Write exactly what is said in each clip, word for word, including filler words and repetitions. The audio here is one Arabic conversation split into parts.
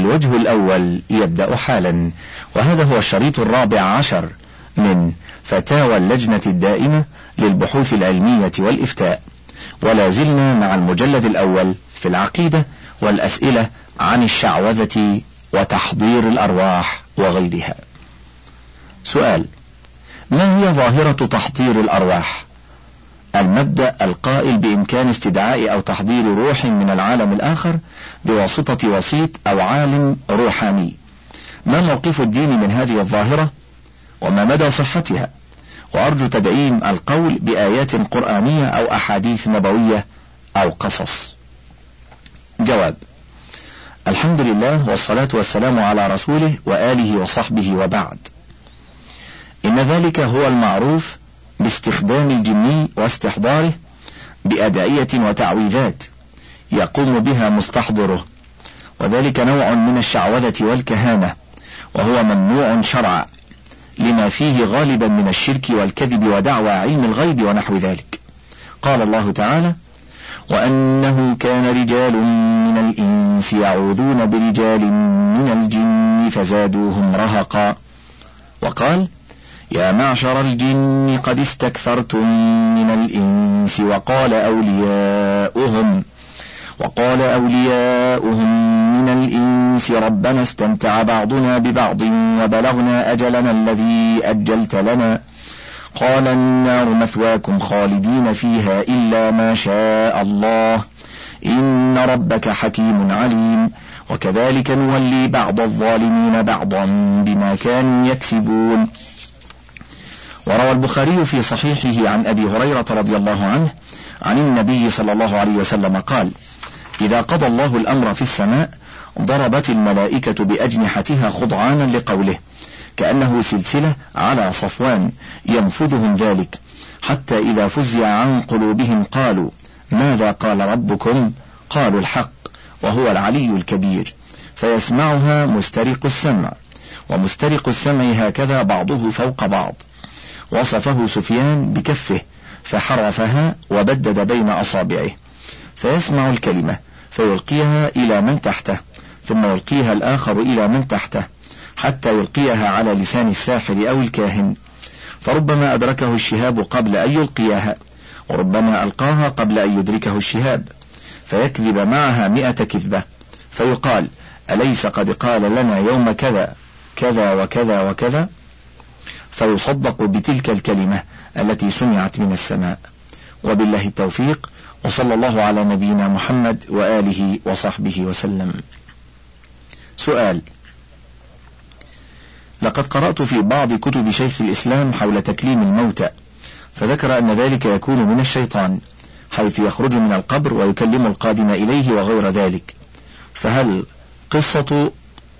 الوجه الأول يبدأ حالا، وهذا هو الشريط الرابع عشر من فتاوى اللجنة الدائمة للبحوث العلمية والإفتاء، ولا زلنا مع المجلد الأول في العقيدة والأسئلة عن الشعوذة وتحضير الأرواح وغيرها. سؤال: ما هي ظاهرة تحضير الأرواح؟ المبدأ القائل بإمكان استدعاء أو تحضير روح من العالم الآخر بواسطة وسيط أو عالم روحاني. ما موقف الدين من هذه الظاهرة؟ وما مدى صحتها؟ وأرجو تدعيم القول بآيات قرآنية أو أحاديث نبوية أو قصص. جواب: الحمد لله والصلاة والسلام على رسوله وآله وصحبه وبعد. إن ذلك هو المعروف باستخدام الجني واستحضاره بأدعية وتعويذات يقوم بها مستحضره، وذلك نوع من الشعوذة والكهانة، وهو ممنوع شرعا لما فيه غالبا من الشرك والكذب ودعوى علم الغيب ونحو ذلك. قال الله تعالى: وأنه كان رجال من الإنس يعوذون برجال من الجن فزادوهم رهقا. وقال: يا معشر الجن قد استكثرتم من الإنس. وقال أولياؤهم وقال أولياؤهم من الإنس: ربنا استمتع بعضنا ببعض وبلغنا أجلنا الذي أجلت لنا. قال: النار مثواكم خالدين فيها إلا ما شاء الله، إن ربك حكيم عليم. وكذلك نولي بعض الظالمين بعضا بما كانوا يكسبون. وروى البخاري في صحيحه عن أبي هريرة رضي الله عنه عن النبي صلى الله عليه وسلم قال: إذا قضى الله الأمر في السماء ضربت الملائكة بأجنحتها خضعانا لقوله، كأنه سلسلة على صفوان ينفذهم ذلك، حتى إذا فزع عن قلوبهم قالوا: ماذا قال ربكم؟ قالوا: الحق، وهو العلي الكبير. فيسمعها مسترق السمع، ومسترق السمع هكذا بعضه فوق بعض. وصفه سفيان بكفه فحرفها وبدد بين أصابعه، فيسمع الكلمة فيلقيها إلى من تحته، ثم يلقيها الآخر إلى من تحته، حتى يلقيها على لسان الساحر أو الكاهن، فربما أدركه الشهاب قبل أن يلقيها، وربما ألقاها قبل أن يدركه الشهاب، فيكذب معها مئة كذبة، فيقال: أليس قد قال لنا يوم كذا كذا وكذا وكذا؟ فيصدق بتلك الكلمة التي سمعت من السماء. وبالله التوفيق، وصلى الله على نبينا محمد وآله وصحبه وسلم. سؤال: لقد قرأت في بعض كتب شيخ الإسلام حول تكليم الموتى، فذكر أن ذلك يكون من الشيطان، حيث يخرج من القبر ويكلم القادم إليه وغير ذلك، فهل قصة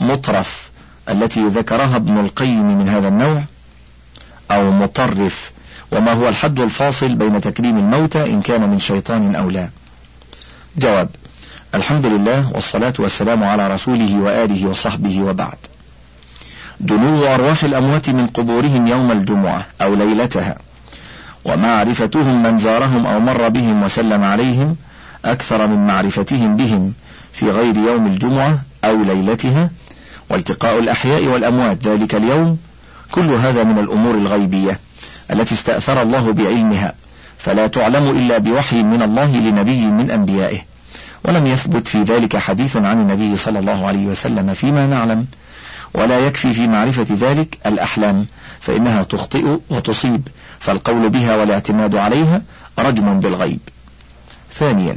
مطرف التي ذكرها ابن القيم من هذا النوع؟ أو مطرف؟ وما هو الحد الفاصل بين تكليم الموتى إن كان من شيطان أو لا؟ جواب: الحمد لله والصلاة والسلام على رسوله وآله وصحبه وبعد. دنو أرواح الأموات من قبورهم يوم الجمعة أو ليلتها، ومعرفتهم من زارهم أو مر بهم وسلم عليهم أكثر من معرفتهم بهم في غير يوم الجمعة أو ليلتها، والتقاء الأحياء والأموات ذلك اليوم، كل هذا من الأمور الغيبية التي استأثر الله بعلمها، فلا تعلم إلا بوحي من الله لنبي من أنبيائه، ولم يثبت في ذلك حديث عن النبي صلى الله عليه وسلم فيما نعلم. ولا يكفي في معرفة ذلك الأحلام، فإنها تخطئ وتصيب، فالقول بها والاعتماد عليها رجم بالغيب. ثانيا،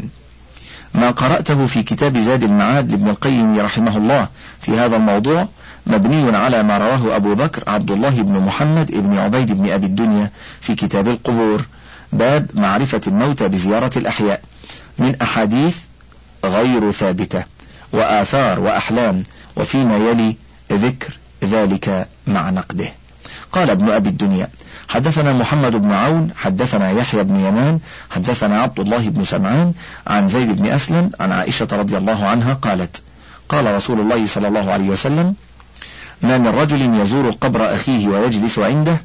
ما قرأته في كتاب زاد المعاد لابن القيم رحمه الله في هذا الموضوع مبني على ما رواه أبو بكر عبد الله بن محمد بن عبيد بن أبي الدنيا في كتاب القبور، باب معرفة الموتى بزيارة الأحياء، من أحاديث غير ثابتة وآثار وأحلام، وفيما يلي ذكر ذلك مع نقده. قال ابن أبي الدنيا: حدثنا محمد بن عون، حدثنا يحيى بن يمان، حدثنا عبد الله بن سمعان عن زيد بن أسلم عن عائشة رضي الله عنها قالت: قال رسول الله صلى الله عليه وسلم: ما من رجل يزور قبر أخيه ويجلس عنده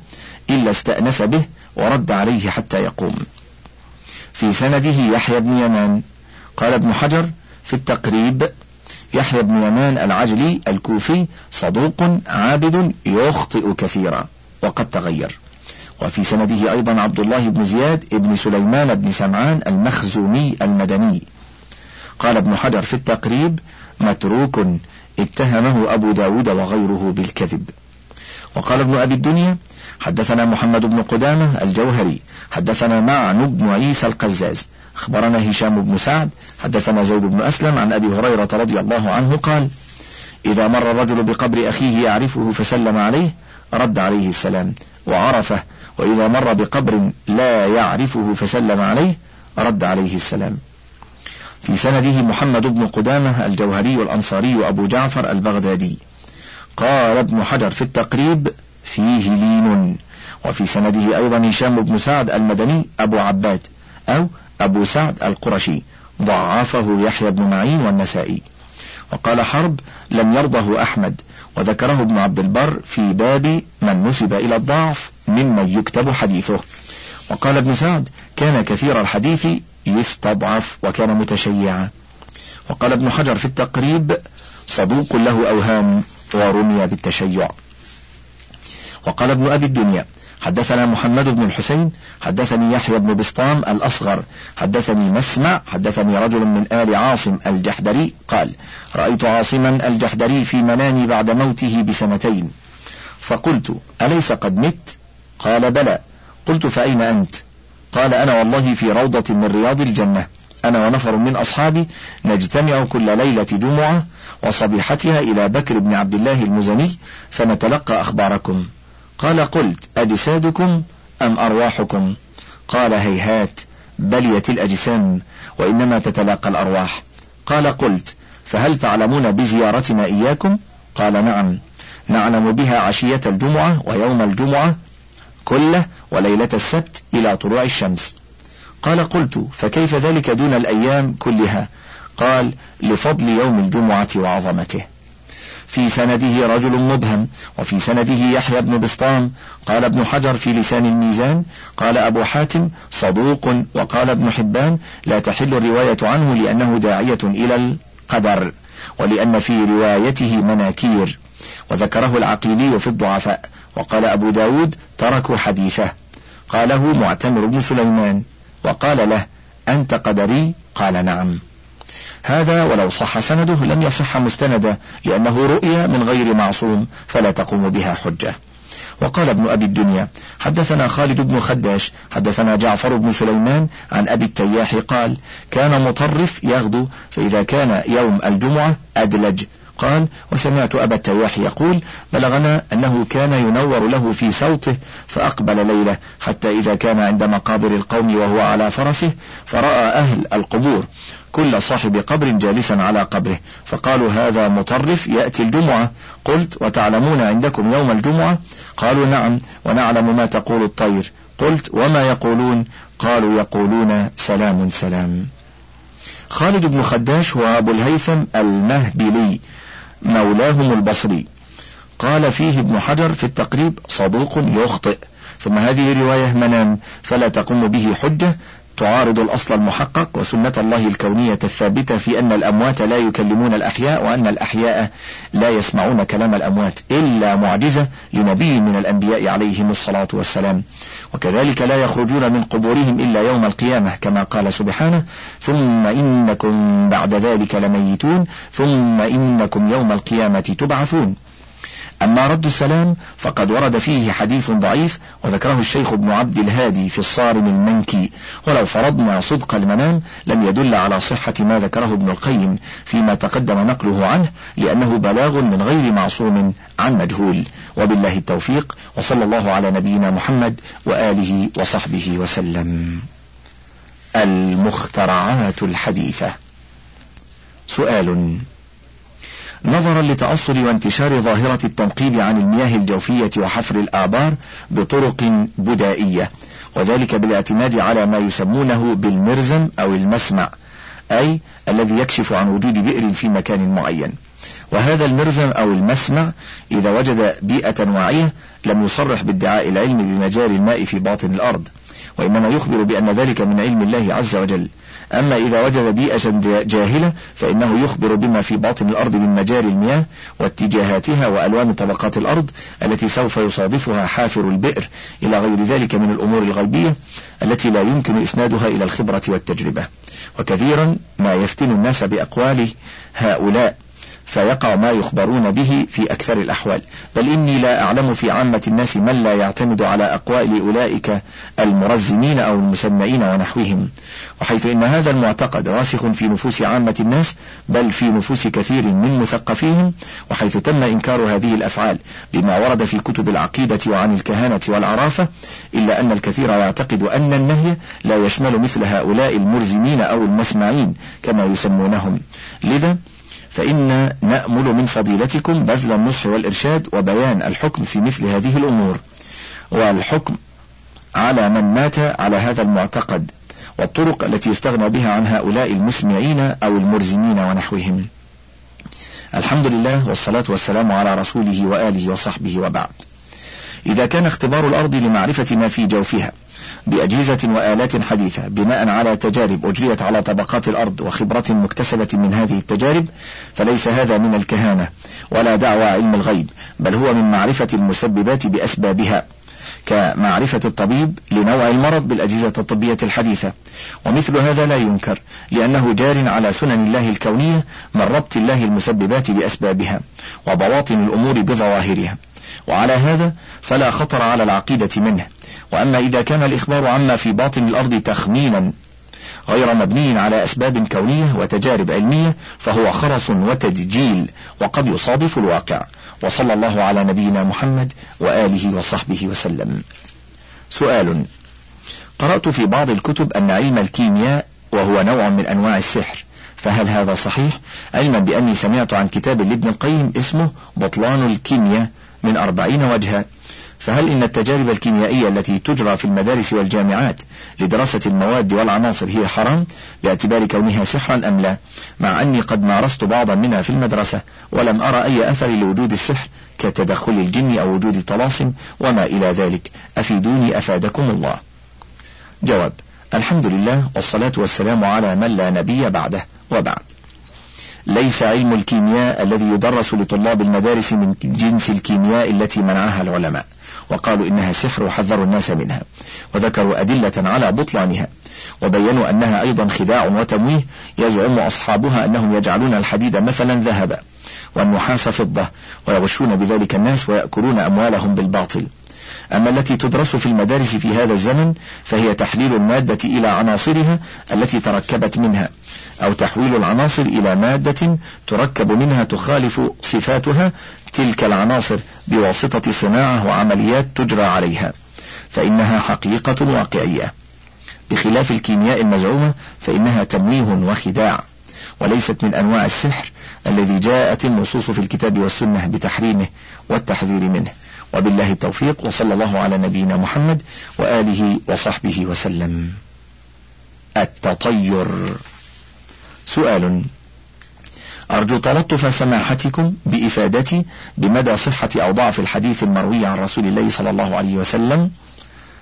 إلا استأنس به ورد عليه حتى يقوم. في سنده يحيى بن يمان. قال ابن حجر في التقريب: يحيى بن يمان العجلي الكوفي صدوق عابد يخطئ كثيرا وقد تغير. وفي سنده أيضا عبد الله بن زياد ابن سليمان بن سمعان المخزومي المدني. قال ابن حجر في التقريب متروك اتهمه أبو داود وغيره بالكذب. وقال ابن أبي الدنيا حدثنا محمد بن قدامة الجوهري حدثنا معن بن عيسى القزاز أخبرنا هشام بن سعد حدثنا زيد بن أسلم عن أبي هريرة رضي الله عنه قال إذا مر الرجل بقبر أخيه يعرفه فسلم عليه رد عليه السلام وعرفه، وإذا مر بقبر لا يعرفه فسلم عليه رد عليه السلام. في سنده محمد بن قدامة الجوهري الأنصاري وأبو جعفر البغدادي. قال ابن حجر في التقريب فيه لين. وفي سنده أيضا هشام بن سعد المدني أبو عباد أو أبو سعد القرشي ضعفه يحيى بن معين والنسائي. وقال حرب لم يرضه أحمد، وذكره ابن عبد البر في باب من نسب إلى الضعف ممن يكتب حديثه. وقال ابن سعد كان كثير الحديث يستضعف وكان متشيعا. وقال ابن حجر في التقريب صدوق له أوهام ورمي بالتشيع. وقال ابن أبي الدنيا حدثنا محمد بن الحسين حدثني يحيى بن بسطام الأصغر حدثني مسمع حدثني رجل من آل عاصم الجحدري قال رأيت عاصما الجحدري في منامي بعد موته بسنتين، فقلت أليس قد مت؟ قال بلى. قلت فأين أنت؟ قال أنا والله في روضة من رياض الجنة، أنا ونفر من أصحابي نجتمع كل ليلة جمعة وصبيحتها إلى بكر بن عبد الله المزني فنتلقى أخباركم. قال قلت أجسادكم أم أرواحكم؟ قال هيهات، بليت الأجسام وإنما تتلاقى الأرواح. قال قلت فهل تعلمون بزيارتنا إياكم؟ قال نعم، نعلم بها عشية الجمعة ويوم الجمعة كله وليلة السبت إلى طلوع الشمس. قال قلت فكيف ذلك دون الأيام كلها؟ قال لفضل يوم الجمعة وعظمته. في سنده رجل مبهم. وفي سنده يحيى بن بسطام. قال ابن حجر في لسان الميزان قال أبو حاتم صدوق. وقال ابن حبان لا تحل الرواية عنه لأنه داعية إلى القدر، ولأن في روايته مناكير. وذكره العقيلي في الضعفاء. وقال أبو داود تركوا حديثه. قاله معتمر بن سليمان وقال له أنت قدري؟ قال نعم. هذا ولو صح سنده لم يصح مستنده لأنه رؤيا من غير معصوم فلا تقوم بها حجة. وقال ابن أبي الدنيا حدثنا خالد بن خداش حدثنا جعفر بن سليمان عن أبي التياح قال كان مطرف يغدو، فإذا كان يوم الجمعة أدلج. قال وسمعت أبا التياح يقول بلغنا أنه كان ينور له في صوته فأقبل ليلة حتى إذا كان عند مقابر القوم وهو على فرسه فرأى أهل القبور كل صاحب قبر جالسا على قبره، فقالوا هذا مطرف يأتي الجمعة. قلت وتعلمون عندكم يوم الجمعة؟ قالوا نعم، ونعلم ما تقول الطير. قلت وما يقولون؟ قالوا يقولون سلام سلام. خالد بن خداش هو أبو الهيثم المهبلي مولاهم البصري. قال فيه ابن حجر في التقريب صدوق يخطئ، ثم هذه رواية منام فلا تقوم به حجة، تعارض الأصل المحقق وسنة الله الكونية الثابتة في أن الأموات لا يكلمون الأحياء، وأن الأحياء لا يسمعون كلام الأموات إلا معجزة لنبي من الأنبياء عليهم الصلاة والسلام. وكذلك لا يخرجون من قبورهم إلا يوم القيامة كما قال سبحانه ثم إنكم بعد ذلك لميتون ثم إنكم يوم القيامة تبعثون. أما رد السلام فقد ورد فيه حديث ضعيف، وذكره الشيخ ابن عبد الهادي في الصارم المنكي، ولو فرضنا صدق المنام لم يدل على صحة ما ذكره ابن القيم فيما تقدم نقله عنه، لأنه بلاغ من غير معصوم عن مجهول. وبالله التوفيق، وصلى الله على نبينا محمد وآله وصحبه وسلم. المخترعات الحديثة. سؤال: نظرا لتأصل وانتشار ظاهرة التنقيب عن المياه الجوفية وحفر الآبار بطرق بدائية، وذلك بالاعتماد على ما يسمونه بالمرزم أو المسمع، أي الذي يكشف عن وجود بئر في مكان معين. وهذا المرزم أو المسمع إذا وجد بيئة واعية لم يصرح بادعاء العلم بمجاري الماء في باطن الأرض، وإنما يخبر بأن ذلك من علم الله عز وجل. أما إذا وجد بيئة جاهلة فإنه يخبر بما في باطن الأرض من مجاري المياه واتجاهاتها وألوان طبقات الأرض التي سوف يصادفها حافر البئر إلى غير ذلك من الأمور الغيبية التي لا يمكن إسنادها إلى الخبرة والتجربة. وكثيرا ما يفتن الناس بأقوال هؤلاء فيقع ما يخبرون به في أكثر الأحوال. بل إني لا أعلم في عامة الناس من لا يعتمد على أقوال أولئك المرزمين أو المسمئين ونحوهم، وحيث إن هذا المعتقد راسخ في نفوس عامة الناس بل في نفوس كثير من مثقفيهم، وحيث تم إنكار هذه الأفعال بما ورد في كتب العقيدة وعن الكهانة والعرافة، إلا أن الكثير يعتقد أن النهي لا يشمل مثل هؤلاء المرزمين أو المسمعين كما يسمونهم. لذا فإن نأمل من فضيلتكم بذل النصح والإرشاد وبيان الحكم في مثل هذه الأمور، والحكم على من مات على هذا المعتقد، والطرق التي يستغنى بها عن هؤلاء المسمعين أو المرزمين ونحوهم. الحمد لله والصلاة والسلام على رسوله وآله وصحبه وبعد. إذا كان اختبار الأرض لمعرفة ما في جوفها بأجهزة وآلات حديثة بناء على تجارب أجريت على طبقات الأرض وخبرة مكتسبة من هذه التجارب، فليس هذا من الكهانة ولا دعوى علم الغيب، بل هو من معرفة المسببات بأسبابها، كمعرفة الطبيب لنوع المرض بالأجهزة الطبية الحديثة. ومثل هذا لا ينكر لأنه جار على سنن الله الكونية من ربط الله المسببات بأسبابها وبواطن الأمور بظواهرها، وعلى هذا فلا خطر على العقيدة منه. وأما إذا كان الإخبار عما في باطن الأرض تخمينا غير مبني على أسباب كونية وتجارب علمية فهو خرس وتدجيل، وقد يصادف الواقع. وصلى الله على نبينا محمد وآله وصحبه وسلم. سؤال: قرأت في بعض الكتب أن علم الكيمياء وهو نوع من أنواع السحر، فهل هذا صحيح؟ علما بأني سمعت عن كتاب لابن القيم اسمه بطلان الكيمياء من أربعين وجها، فهل إن التجارب الكيميائية التي تجرى في المدارس والجامعات لدراسة المواد والعناصر هي حرام باعتبار كونها سحرا أم لا؟ مع أني قد مارست بعضا منها في المدرسة ولم أرى أي أثر لوجود السحر كتدخل الجن أو وجود طلاسم وما إلى ذلك، أفيدوني أفادكم الله. جواب: الحمد لله والصلاة والسلام على من لا نبي بعده وبعد. ليس علم الكيمياء الذي يدرس لطلاب المدارس من جنس الكيمياء التي منعها العلماء وقالوا إنها سحر وحذروا الناس منها، وذكروا أدلة على بطلانها، وبينوا أنها أيضا خداع وتمويه يزعم أصحابها أنهم يجعلون الحديد مثلا ذهبا والنحاس فضة ويغشون بذلك الناس ويأكلون أموالهم بالباطل. أما التي تدرس في المدارس في هذا الزمن فهي تحليل المادة إلى عناصرها التي تركبت منها، أو تحويل العناصر إلى مادة تركب منها تخالف صفاتها تلك العناصر بواسطة صناعة وعمليات تجرى عليها، فإنها حقيقة واقعية، بخلاف الكيمياء المزعومة فإنها تمويه وخداع، وليست من أنواع السحر الذي جاءت النصوص في الكتاب والسنة بتحريمه والتحذير منه. وبالله التوفيق، وصلى الله على نبينا محمد وآله وصحبه وسلم. التطير. سؤال: أرجو تلطف سماحتكم بإفادتي بمدى صحة أو ضعف الحديث المروي عن رسول الله صلى الله عليه وسلم: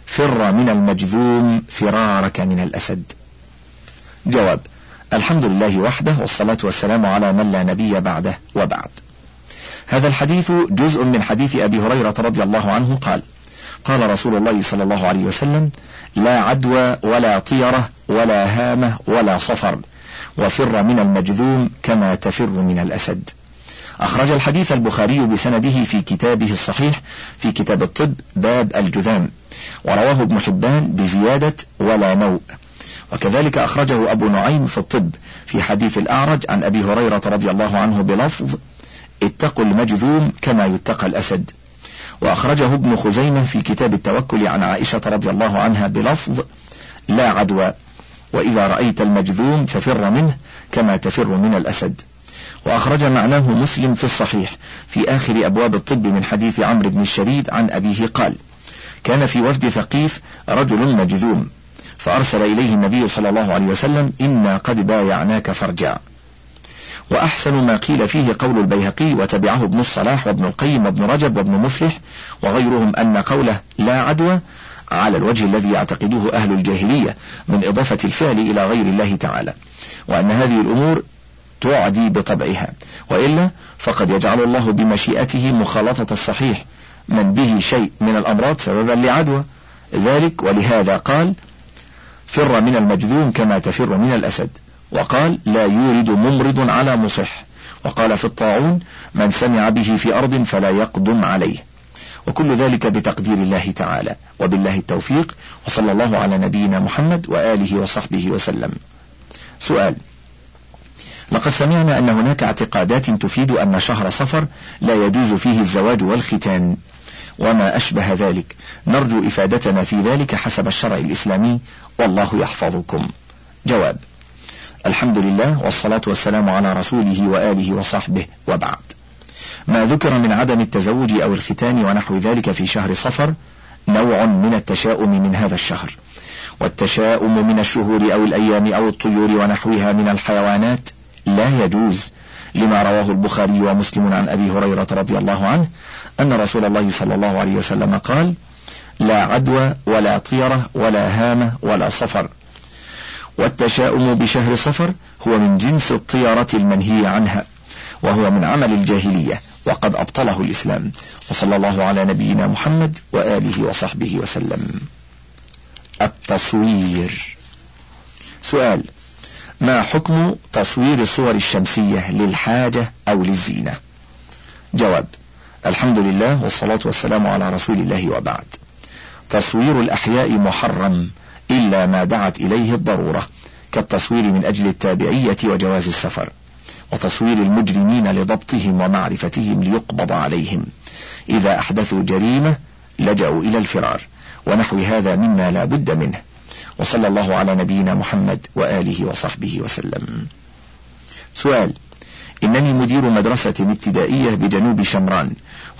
فر من المجذوم فرارك من الأسد. جواب: الحمد لله وحده والصلاة والسلام على من لا نبي بعده وبعد. هذا الحديث جزء من حديث أبي هريرة رضي الله عنه قال: قال رسول الله صلى الله عليه وسلم: لا عدوى ولا طيرة ولا هامة ولا صفر، وفر من المجذوم كما تفر من الأسد. أخرج الحديث البخاري بسنده في كتابه الصحيح في كتاب الطب باب الجذام، ورواه ابن حبان بزيادة ولا نوء، وكذلك أخرجه أبو نعيم في الطب في حديث الأعرج عن أبي هريرة رضي الله عنه بلفظ: اتقوا المجذوم كما يتقى الأسد. وأخرجه ابن خزيمة في كتاب التوكل عن عائشة رضي الله عنها بلفظ: لا عدوى، وإذا رأيت المجذوم ففر منه كما تفر من الأسد. وأخرج معناه مسلم في الصحيح في آخر أبواب الطب من حديث عمرو بن الشريد عن أبيه قال: كان في وفد ثقيف رجل مجذوم، فأرسل إليه النبي صلى الله عليه وسلم: إنا قد بايعناك فارجع. وأحسن ما قيل فيه قول البيهقي وتبعه ابن الصلاح وابن القيم وابن رجب وابن مفلح وغيرهم أن قوله لا عدوى على الوجه الذي يعتقده أهل الجاهلية من إضافة الفعل إلى غير الله تعالى، وأن هذه الأمور تعدي بطبعها، وإلا فقد يجعل الله بمشيئته مخالطة الصحيح من به شيء من الأمراض سببا لعدوى ذلك. ولهذا قال: فر من المجذوم كما تفر من الأسد، وقال: لا يورد ممرض على مصح، وقال في الطاعون: من سمع به في أرض فلا يقدم عليه. وكل ذلك بتقدير الله تعالى، وبالله التوفيق، وصلى الله على نبينا محمد وآله وصحبه وسلم. سؤال: لقد سمعنا أن هناك اعتقادات تفيد أن شهر صفر لا يجوز فيه الزواج والختان وما أشبه ذلك، نرجو إفادتنا في ذلك حسب الشرع الإسلامي، والله يحفظكم. جواب: الحمد لله، والصلاة والسلام على رسوله وآله وصحبه، وبعد. ما ذكر من عدم التزوج أو الختان ونحو ذلك في شهر صفر نوع من التشاؤم من هذا الشهر، والتشاؤم من الشهور أو الأيام أو الطيور ونحوها من الحيوانات لا يجوز، لما رواه البخاري ومسلم عن أبي هريرة رضي الله عنه أن رسول الله صلى الله عليه وسلم قال: لا عدوى ولا طيرة ولا هامة ولا صفر. والتشاؤم بشهر صفر هو من جنس الطيرة المنهي عنها، وهو من عمل الجاهلية، وقد أبطله الإسلام. وصلى الله على نبينا محمد وآله وصحبه وسلم. التصوير. سؤال: ما حكم تصوير الصور الشمسية للحاجة أو للزينة؟ جواب: الحمد لله، والصلاة والسلام على رسول الله، وبعد. تصوير الأحياء محرم إلا ما دعت إليه الضرورة، كالتصوير من أجل التابعية وجواز السفر، وتصوير المجرمين لضبطهم ومعرفتهم ليقبض عليهم، إذا أحدثوا جريمة لجأوا إلى الفرار، ونحو هذا مما لا بد منه. وصلى الله على نبينا محمد وآله وصحبه وسلم. سؤال: إنني مدير مدرسة ابتدائية بجنوب شمران،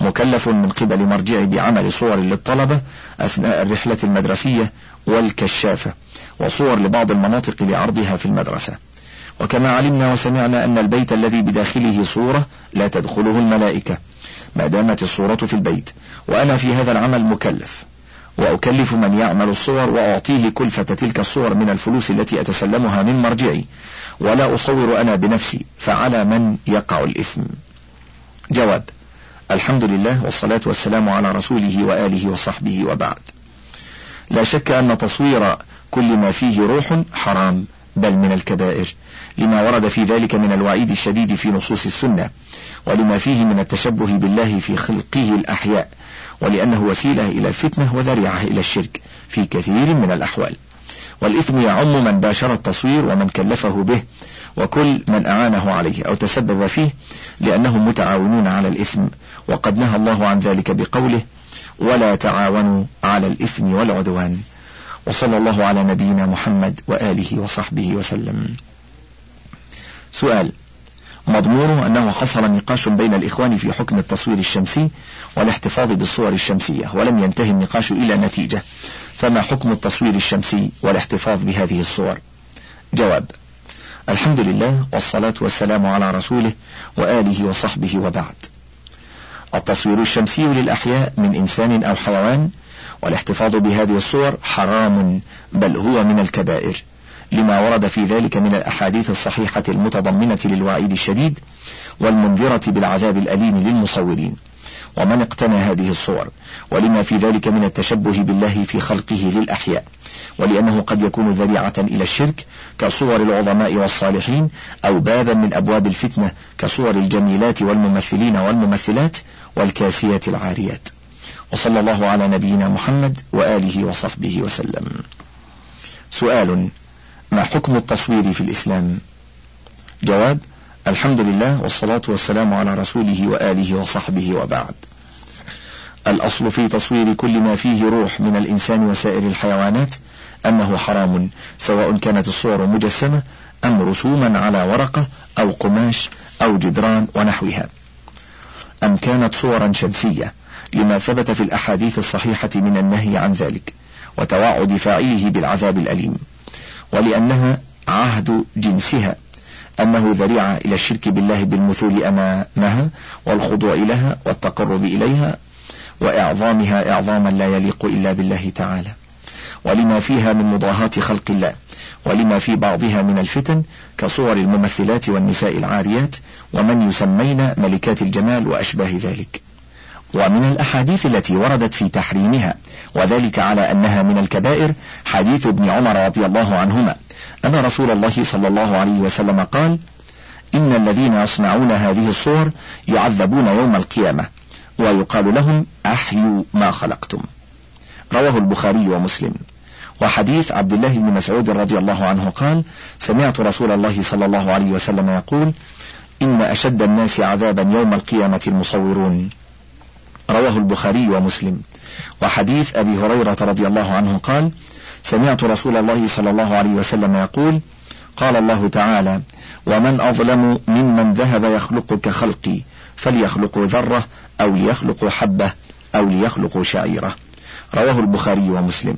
مكلف من قبل مرجعي بعمل صور للطلبة أثناء الرحلة المدرسية والكشافة، وصور لبعض المناطق لعرضها في المدرسة. وكما علمنا وسمعنا أن البيت الذي بداخله صورة لا تدخله الملائكة ما دامت الصورة في البيت، وأنا في هذا العمل مكلف، وأكلف من يعمل الصور وأعطيه كلفة تلك الصور من الفلوس التي أتسلمها من مرجعي، ولا أصور أنا بنفسي، فعلى من يقع الإثم؟ جواب: الحمد لله، والصلاة والسلام على رسوله وآله وصحبه، وبعد. لا شك أن تصوير كل ما فيه روح حرام، بل من الكبائر، لما ورد في ذلك من الوعيد الشديد في نصوص السنة، ولما فيه من التشبه بالله في خلقه الأحياء، ولأنه وسيلة إلى الفتنة وذريعة إلى الشرك في كثير من الأحوال. والإثم يعم من باشر التصوير ومن كلفه به، وكل من أعانه عليه أو تسبب فيه، لأنهم متعاونون على الإثم، وقد نهى الله عن ذلك بقوله: ولا تعاونوا على الإثم والعدوان. وصلى الله على نبينا محمد وآله وصحبه وسلم. سؤال: مضمونه أنه حصل نقاش بين الإخوان في حكم التصوير الشمسي والاحتفاظ بالصور الشمسية، ولم ينتهي النقاش إلى نتيجة، فما حكم التصوير الشمسي والاحتفاظ بهذه الصور؟ جواب: الحمد لله، والصلاة والسلام على رسوله وآله وصحبه، وبعد. التصوير الشمسي للأحياء من إنسان أو حيوان، والاحتفاظ بهذه الصور حرام، بل هو من الكبائر، لما ورد في ذلك من الأحاديث الصحيحة المتضمنة للوعيد الشديد والمنذرة بالعذاب الأليم للمصورين ومن اقتنى هذه الصور، ولما في ذلك من التشبه بالله في خلقه للأحياء، ولأنه قد يكون ذريعة إلى الشرك كصور العظماء والصالحين، أو بابا من أبواب الفتنة كصور الجميلات والممثلين والممثلات والكاسيات العاريات. وصلى الله على نبينا محمد وآله وصحبه وسلم. سؤال: ما حكم التصوير في الإسلام؟ جواب: الحمد لله، والصلاة والسلام على رسوله وآله وصحبه، وبعد. الأصل في تصوير كل ما فيه روح من الإنسان وسائر الحيوانات أنه حرام، سواء كانت الصور مجسمة أم رسوما على ورقة أو قماش أو جدران ونحوها، أم كانت صورا شمسية، لما ثبت في الأحاديث الصحيحة من النهي عن ذلك وتوعد فاعله بالعذاب الأليم، ولأنها عهد جنسها أنه ذريعة إلى الشرك بالله بالمثول أمامها والخضوع لها والتقرب إليها وإعظامها إعظاما لا يليق إلا بالله تعالى، ولما فيها من مضاهات خلق الله، ولما في بعضها من الفتن كصور الممثلات والنساء العاريات ومن يسمين ملكات الجمال وأشباه ذلك. ومن الأحاديث التي وردت في تحريمها وذلك على أنها من الكبائر حديث ابن عمر رضي الله عنهما أن رسول الله صلى الله عليه وسلم قال: إن الذين يصنعون هذه الصور يعذبون يوم القيامة ويقال لهم أحيوا ما خلقتم. رواه البخاري ومسلم. وحديث عبد الله بن مسعود رضي الله عنه قال: سمعت رسول الله صلى الله عليه وسلم يقول: إن أشد الناس عذابا يوم القيامة المصورون. رواه البخاري ومسلم. وحديث أبي هريرة رضي الله عنه قال: سمعت رسول الله صلى الله عليه وسلم يقول: قال الله تعالى: ومن أظلم ممن ذهب يخلق كخلقي فليخلق ذرة أو ليخلق حبة أو ليخلق شعيرة. رواه البخاري ومسلم.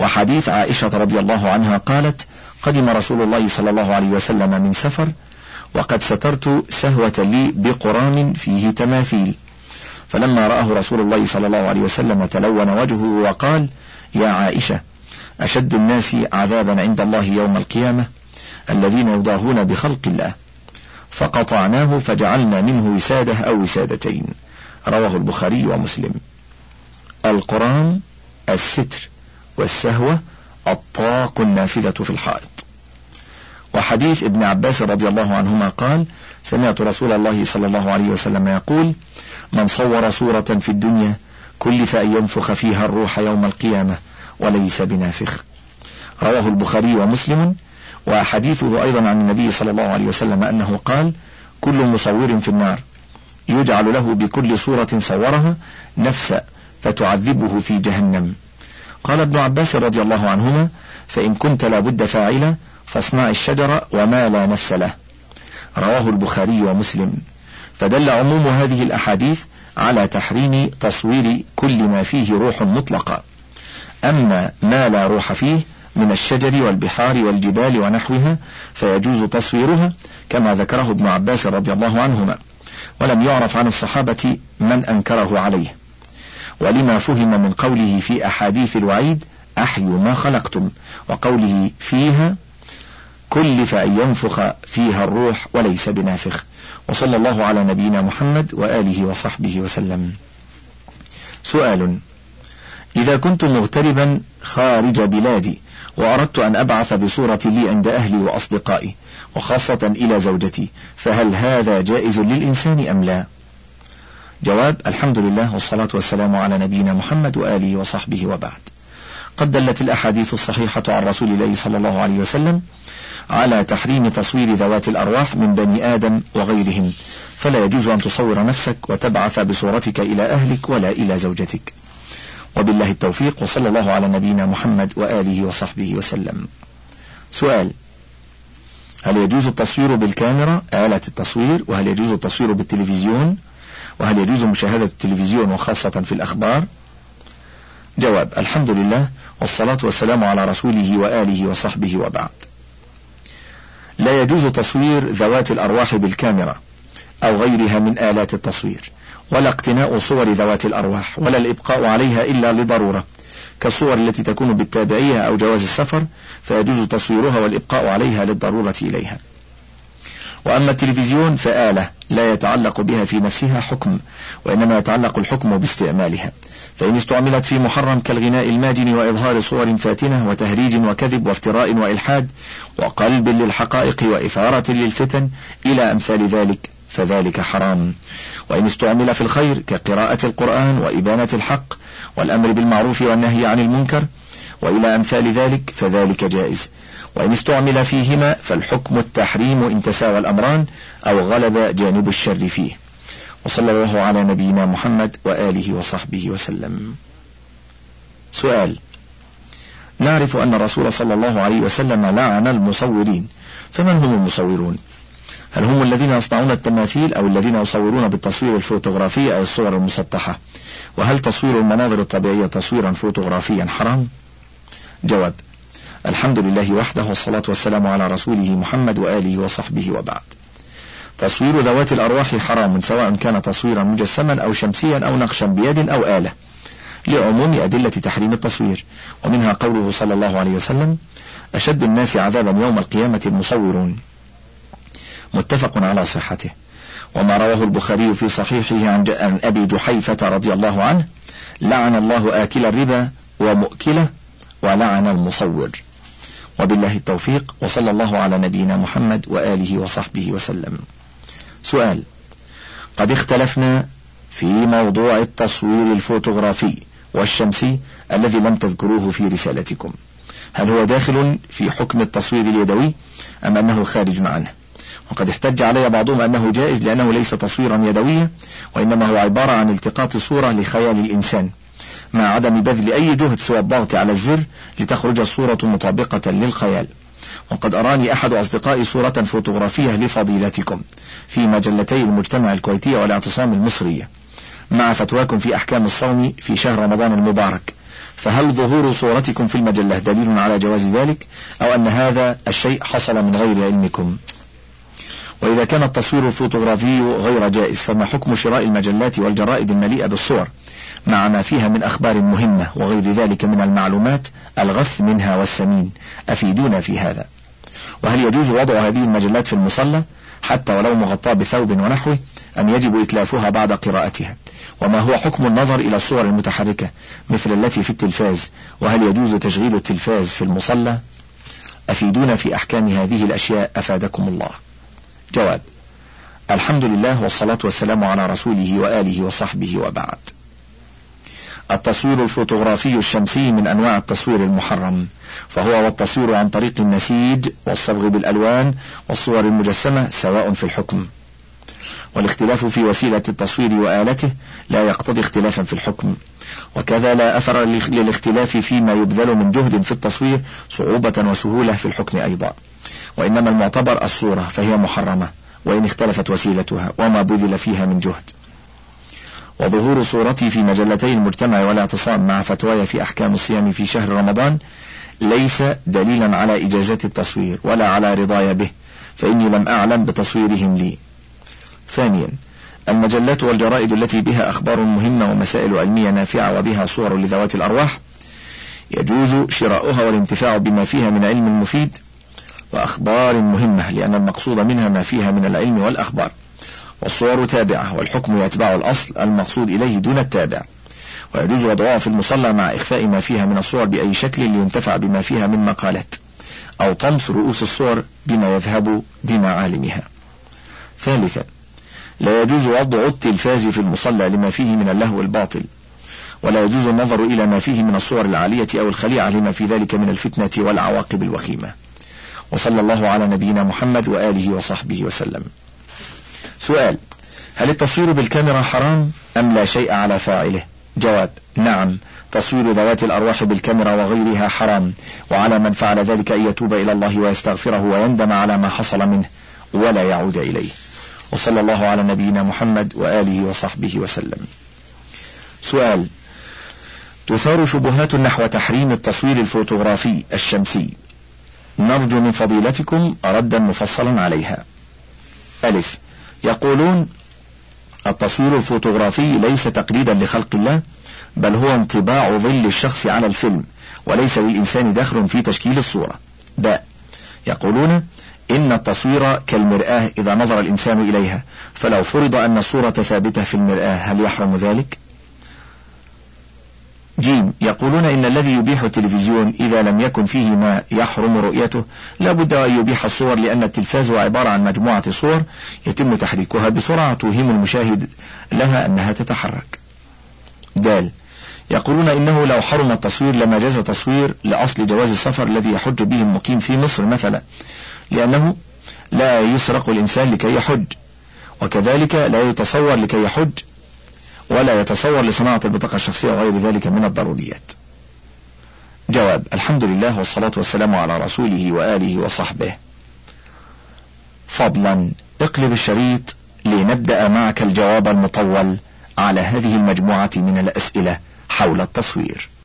وحديث عائشة رضي الله عنها قالت: قدم رسول الله صلى الله عليه وسلم من سفر وقد سترت سهوة لي بقران فيه تماثيل، فلما رآه رسول الله صلى الله عليه وسلم تلون وجهه وقال: يا عائشة، أشد الناس عذابا عند الله يوم القيامة الذين يضاهون بخلق الله، فقطعناه فجعلنا منه وسادة أو وسادتين. رواه البخاري ومسلم. القرآن الستر والسهوة الطاق النافذة في الحائط. وحديث ابن عباس رضي الله عنهما قال: سمعت رسول الله صلى الله عليه وسلم يقول: من صور صورة في الدنيا كلف أن ينفخ فيها الروح يوم القيامة وليس بنافخ. رواه البخاري ومسلم. وحديثه أيضا عن النبي صلى الله عليه وسلم أنه قال: كل مصور في النار يجعل له بكل صورة صورها نفسا فتعذبه في جهنم. قال ابن عباس رضي الله عنهما: فإن كنت لابد فاعلا فاصنع الشجرة وما لا نفس له. رواه البخاري ومسلم. فدل عموم هذه الأحاديث على تحريم تصوير كل ما فيه روح مطلقة، أما ما لا روح فيه من الشجر والبحار والجبال ونحوها فيجوز تصويرها كما ذكره ابن عباس رضي الله عنهما، ولم يعرف عن الصحابة من أنكره عليه. ولما فهم من قوله في أحاديث الوعيد أحيوا ما خلقتم وقوله فيها كلف أن ينفخ فيها الروح وليس بنافخ. وصلى الله على نبينا محمد وآله وصحبه وسلم. سؤال: إذا كنت مغتربا خارج بلادي وأردت أن أبعث بصورة لي عند أهلي وأصدقائي وخاصة إلى زوجتي، فهل هذا جائز للإنسان أم لا؟ جواب: الحمد لله والصلاة والسلام على نبينا محمد وآله وصحبه وبعد. قد دلت الأحاديث الصحيحة عن رسول الله صلى الله عليه وسلم على تحريم تصوير ذوات الأرواح من بني آدم وغيرهم، فلا يجوز أن تصور نفسك وتبعث بصورتك إلى أهلك ولا إلى زوجتك. وبالله التوفيق، وصلى الله على نبينا محمد وآله وصحبه وسلم. سؤال: هل يجوز التصوير بالكاميرا آلة التصوير؟ وهل يجوز التصوير بالتلفزيون؟ وهل يجوز مشاهدة التلفزيون وخاصة في الأخبار؟ جواب: الحمد لله والصلاة والسلام على رسوله وآله وصحبه وبعد. لا يجوز تصوير ذوات الأرواح بالكاميرا أو غيرها من آلات التصوير، ولا اقتناء صور ذوات الأرواح، ولا الإبقاء عليها إلا لضرورة، كالصور التي تكون بالتابعية أو جواز السفر فيجوز تصويرها والإبقاء عليها للضرورة إليها. وأما التلفزيون فآلة لا يتعلق بها في نفسها حكم، وإنما يتعلق الحكم باستعمالها، فإن استعملت في محرم كالغناء الماجن وإظهار صور فاتنة وتهريج وكذب وافتراء وإلحاد وقلب للحقائق وإثارة للفتن إلى أمثال ذلك فذلك حرام. وإن استعمل في الخير كقراءة القرآن وإبانة الحق والأمر بالمعروف والنهي عن المنكر وإلى أمثال ذلك فذلك جائز. وإن استعمل فيهما فالحكم التحريم إن تساوى الأمران أو غلب جانب الشر فيه. وصلى الله على نبينا محمد وآله وصحبه وسلم. سؤال: نعرف أن الرسول صلى الله عليه وسلم لعن المصورين، فمن هم المصورون؟ هل هم الذين يصنعون التماثيل أو الذين يصورون بالتصوير الفوتوغرافي أو الصور المسطحة؟ وهل تصوير المناظر الطبيعية تصويرا فوتوغرافيا حرام؟ جواب: الحمد لله وحده والصلاة والسلام على رسوله محمد وآله وصحبه وبعد. تصوير ذوات الأرواح حرام سواء كان تصويرا مجسما أو شمسيا أو نقشا بيد أو آلة، لعموم أدلة تحريم التصوير، ومنها قوله صلى الله عليه وسلم: أشد الناس عذابا يوم القيامة المصورون، متفق على صحته. وما رواه البخاري في صحيحه عن أبي جحيفة رضي الله عنه: لعن الله آكل الربا ومؤكله ولعن المصور. وبالله التوفيق، وصلى الله على نبينا محمد وآله وصحبه وسلم. سؤال: قد اختلفنا في موضوع التصوير الفوتوغرافي والشمسي الذي لم تذكروه في رسالتكم، هل هو داخل في حكم التصوير اليدوي أم أنه خارج عنه؟ وقد احتج علي بعضهم أنه جائز لأنه ليس تصويرا يدويا، وإنما هو عبارة عن التقاط صورة لخيال الإنسان مع عدم بذل أي جهد سوى الضغط على الزر لتخرج الصورة مطابقة للخيال. وقد أراني أحد أصدقائي صورة فوتوغرافية لفضيلتكم في مجلتي المجتمع الكويتية والاعتصام المصرية مع فتواكم في أحكام الصوم في شهر رمضان المبارك، فهل ظهور صورتكم في المجلة دليل على جواز ذلك، أو أن هذا الشيء حصل من غير علمكم؟ وإذا كان التصوير الفوتوغرافي غير جائز، فما حكم شراء المجلات والجرائد المليئة بالصور مع ما فيها من أخبار مهمة وغير ذلك من المعلومات الغث منها والسمين؟ أفيدونا في هذا. وهل يجوز وضع هذه المجلات في المصلى حتى ولو مغطى بثوب ونحوه، أم يجب إتلافها بعد قراءتها؟ وما هو حكم النظر إلى الصور المتحركة مثل التي في التلفاز، وهل يجوز تشغيل التلفاز في المصلى؟ أفيدونا في أحكام هذه الأشياء أفادكم الله. جواب: الحمد لله والصلاة والسلام على رسوله وآله وصحبه وبعد. التصوير الفوتوغرافي الشمسي من أنواع التصوير المحرم، فهو والتصوير عن طريق النسيج والصبغ بالألوان والصور المجسمة سواء في الحكم، والاختلاف في وسيلة التصوير وآلته لا يقتضي اختلافا في الحكم، وكذا لا أثر للاختلاف فيما يبذل من جهد في التصوير صعوبة وسهولة في الحكم أيضا، وإنما المعتبر الصورة فهي محرمة وإن اختلفت وسيلتها وما بذل فيها من جهد. وظهور صورتي في مجلتي المجتمع والاعتصام مع فتواي في أحكام الصيام في شهر رمضان ليس دليلا على إجازة التصوير ولا على رضاي به، فإني لم أعلم بتصويرهم لي. ثانيا، المجلات والجرائد التي بها أخبار مهمة ومسائل علمية نافعة وبها صور لذوات الأرواح يجوز شراؤها والانتفاع بما فيها من علم مفيد وأخبار مهمة، لأن المقصود منها ما فيها من العلم والأخبار، والصور تابعة، والحكم يتبع الأصل المقصود إليه دون التابع، ويجوز وضعها في المصلى مع إخفاء ما فيها من الصور بأي شكل لينتفع بما فيها من مقالات، أو طمس رؤوس الصور بما يذهب بمعالمها. ثالثا، لا يجوز وضع التلفاز في المصلى لما فيه من اللهو الباطل، ولا يجوز النظر إلى ما فيه من الصور العالية أو الخليعة لما في ذلك من الفتنة والعواقب الوخيمة. وصلى الله على نبينا محمد وآله وصحبه وسلم. سؤال: هل التصوير بالكاميرا حرام أم لا شيء على فاعله؟ جواب: نعم، تصوير ذوات الأرواح بالكاميرا وغيرها حرام، وعلى من فعل ذلك أن يتوب إلى الله ويستغفره ويندم على ما حصل منه ولا يعود إليه. وصلى الله على نبينا محمد وآله وصحبه وسلم. سؤال: تثار شبهات نحو تحريم التصوير الفوتوغرافي الشمسي، نرجو من فضيلتكم ردا مفصلا عليها. ألف: يقولون التصوير الفوتوغرافي ليس تقليدا لخلق الله، بل هو انطباع ظل الشخص على الفيلم، وليس للإنسان دخل في تشكيل الصورة. ب: يقولون إن التصوير كالمرآة إذا نظر الإنسان إليها، فلو فرض أن الصورة ثابتة في المرآة هل يحرم ذلك؟ جيم: يقولون إن الذي يبيح التلفزيون إذا لم يكن فيه ما يحرم رؤيته لا بد أن يبيح الصور، لأن التلفاز هو عبارة عن مجموعة صور يتم تحريكها بسرعة توهم المشاهد لها أنها تتحرك. دال: يقولون إنه لو حرم التصوير لما جاز تصوير لأصل جواز السفر الذي يحج به المقيم في مصر مثلا، لأنه لا يسرق الإنسان لكي يحج، وكذلك لا يتصور لكي يحج، ولا يتصور لصناعة البطاقة الشخصية وغير ذلك من الضروريات. جواب: الحمد لله والصلاة والسلام على رسوله وآله وصحبه. فضلا اقلب الشريط لنبدأ معك الجواب المطول على هذه المجموعة من الأسئلة حول التصوير.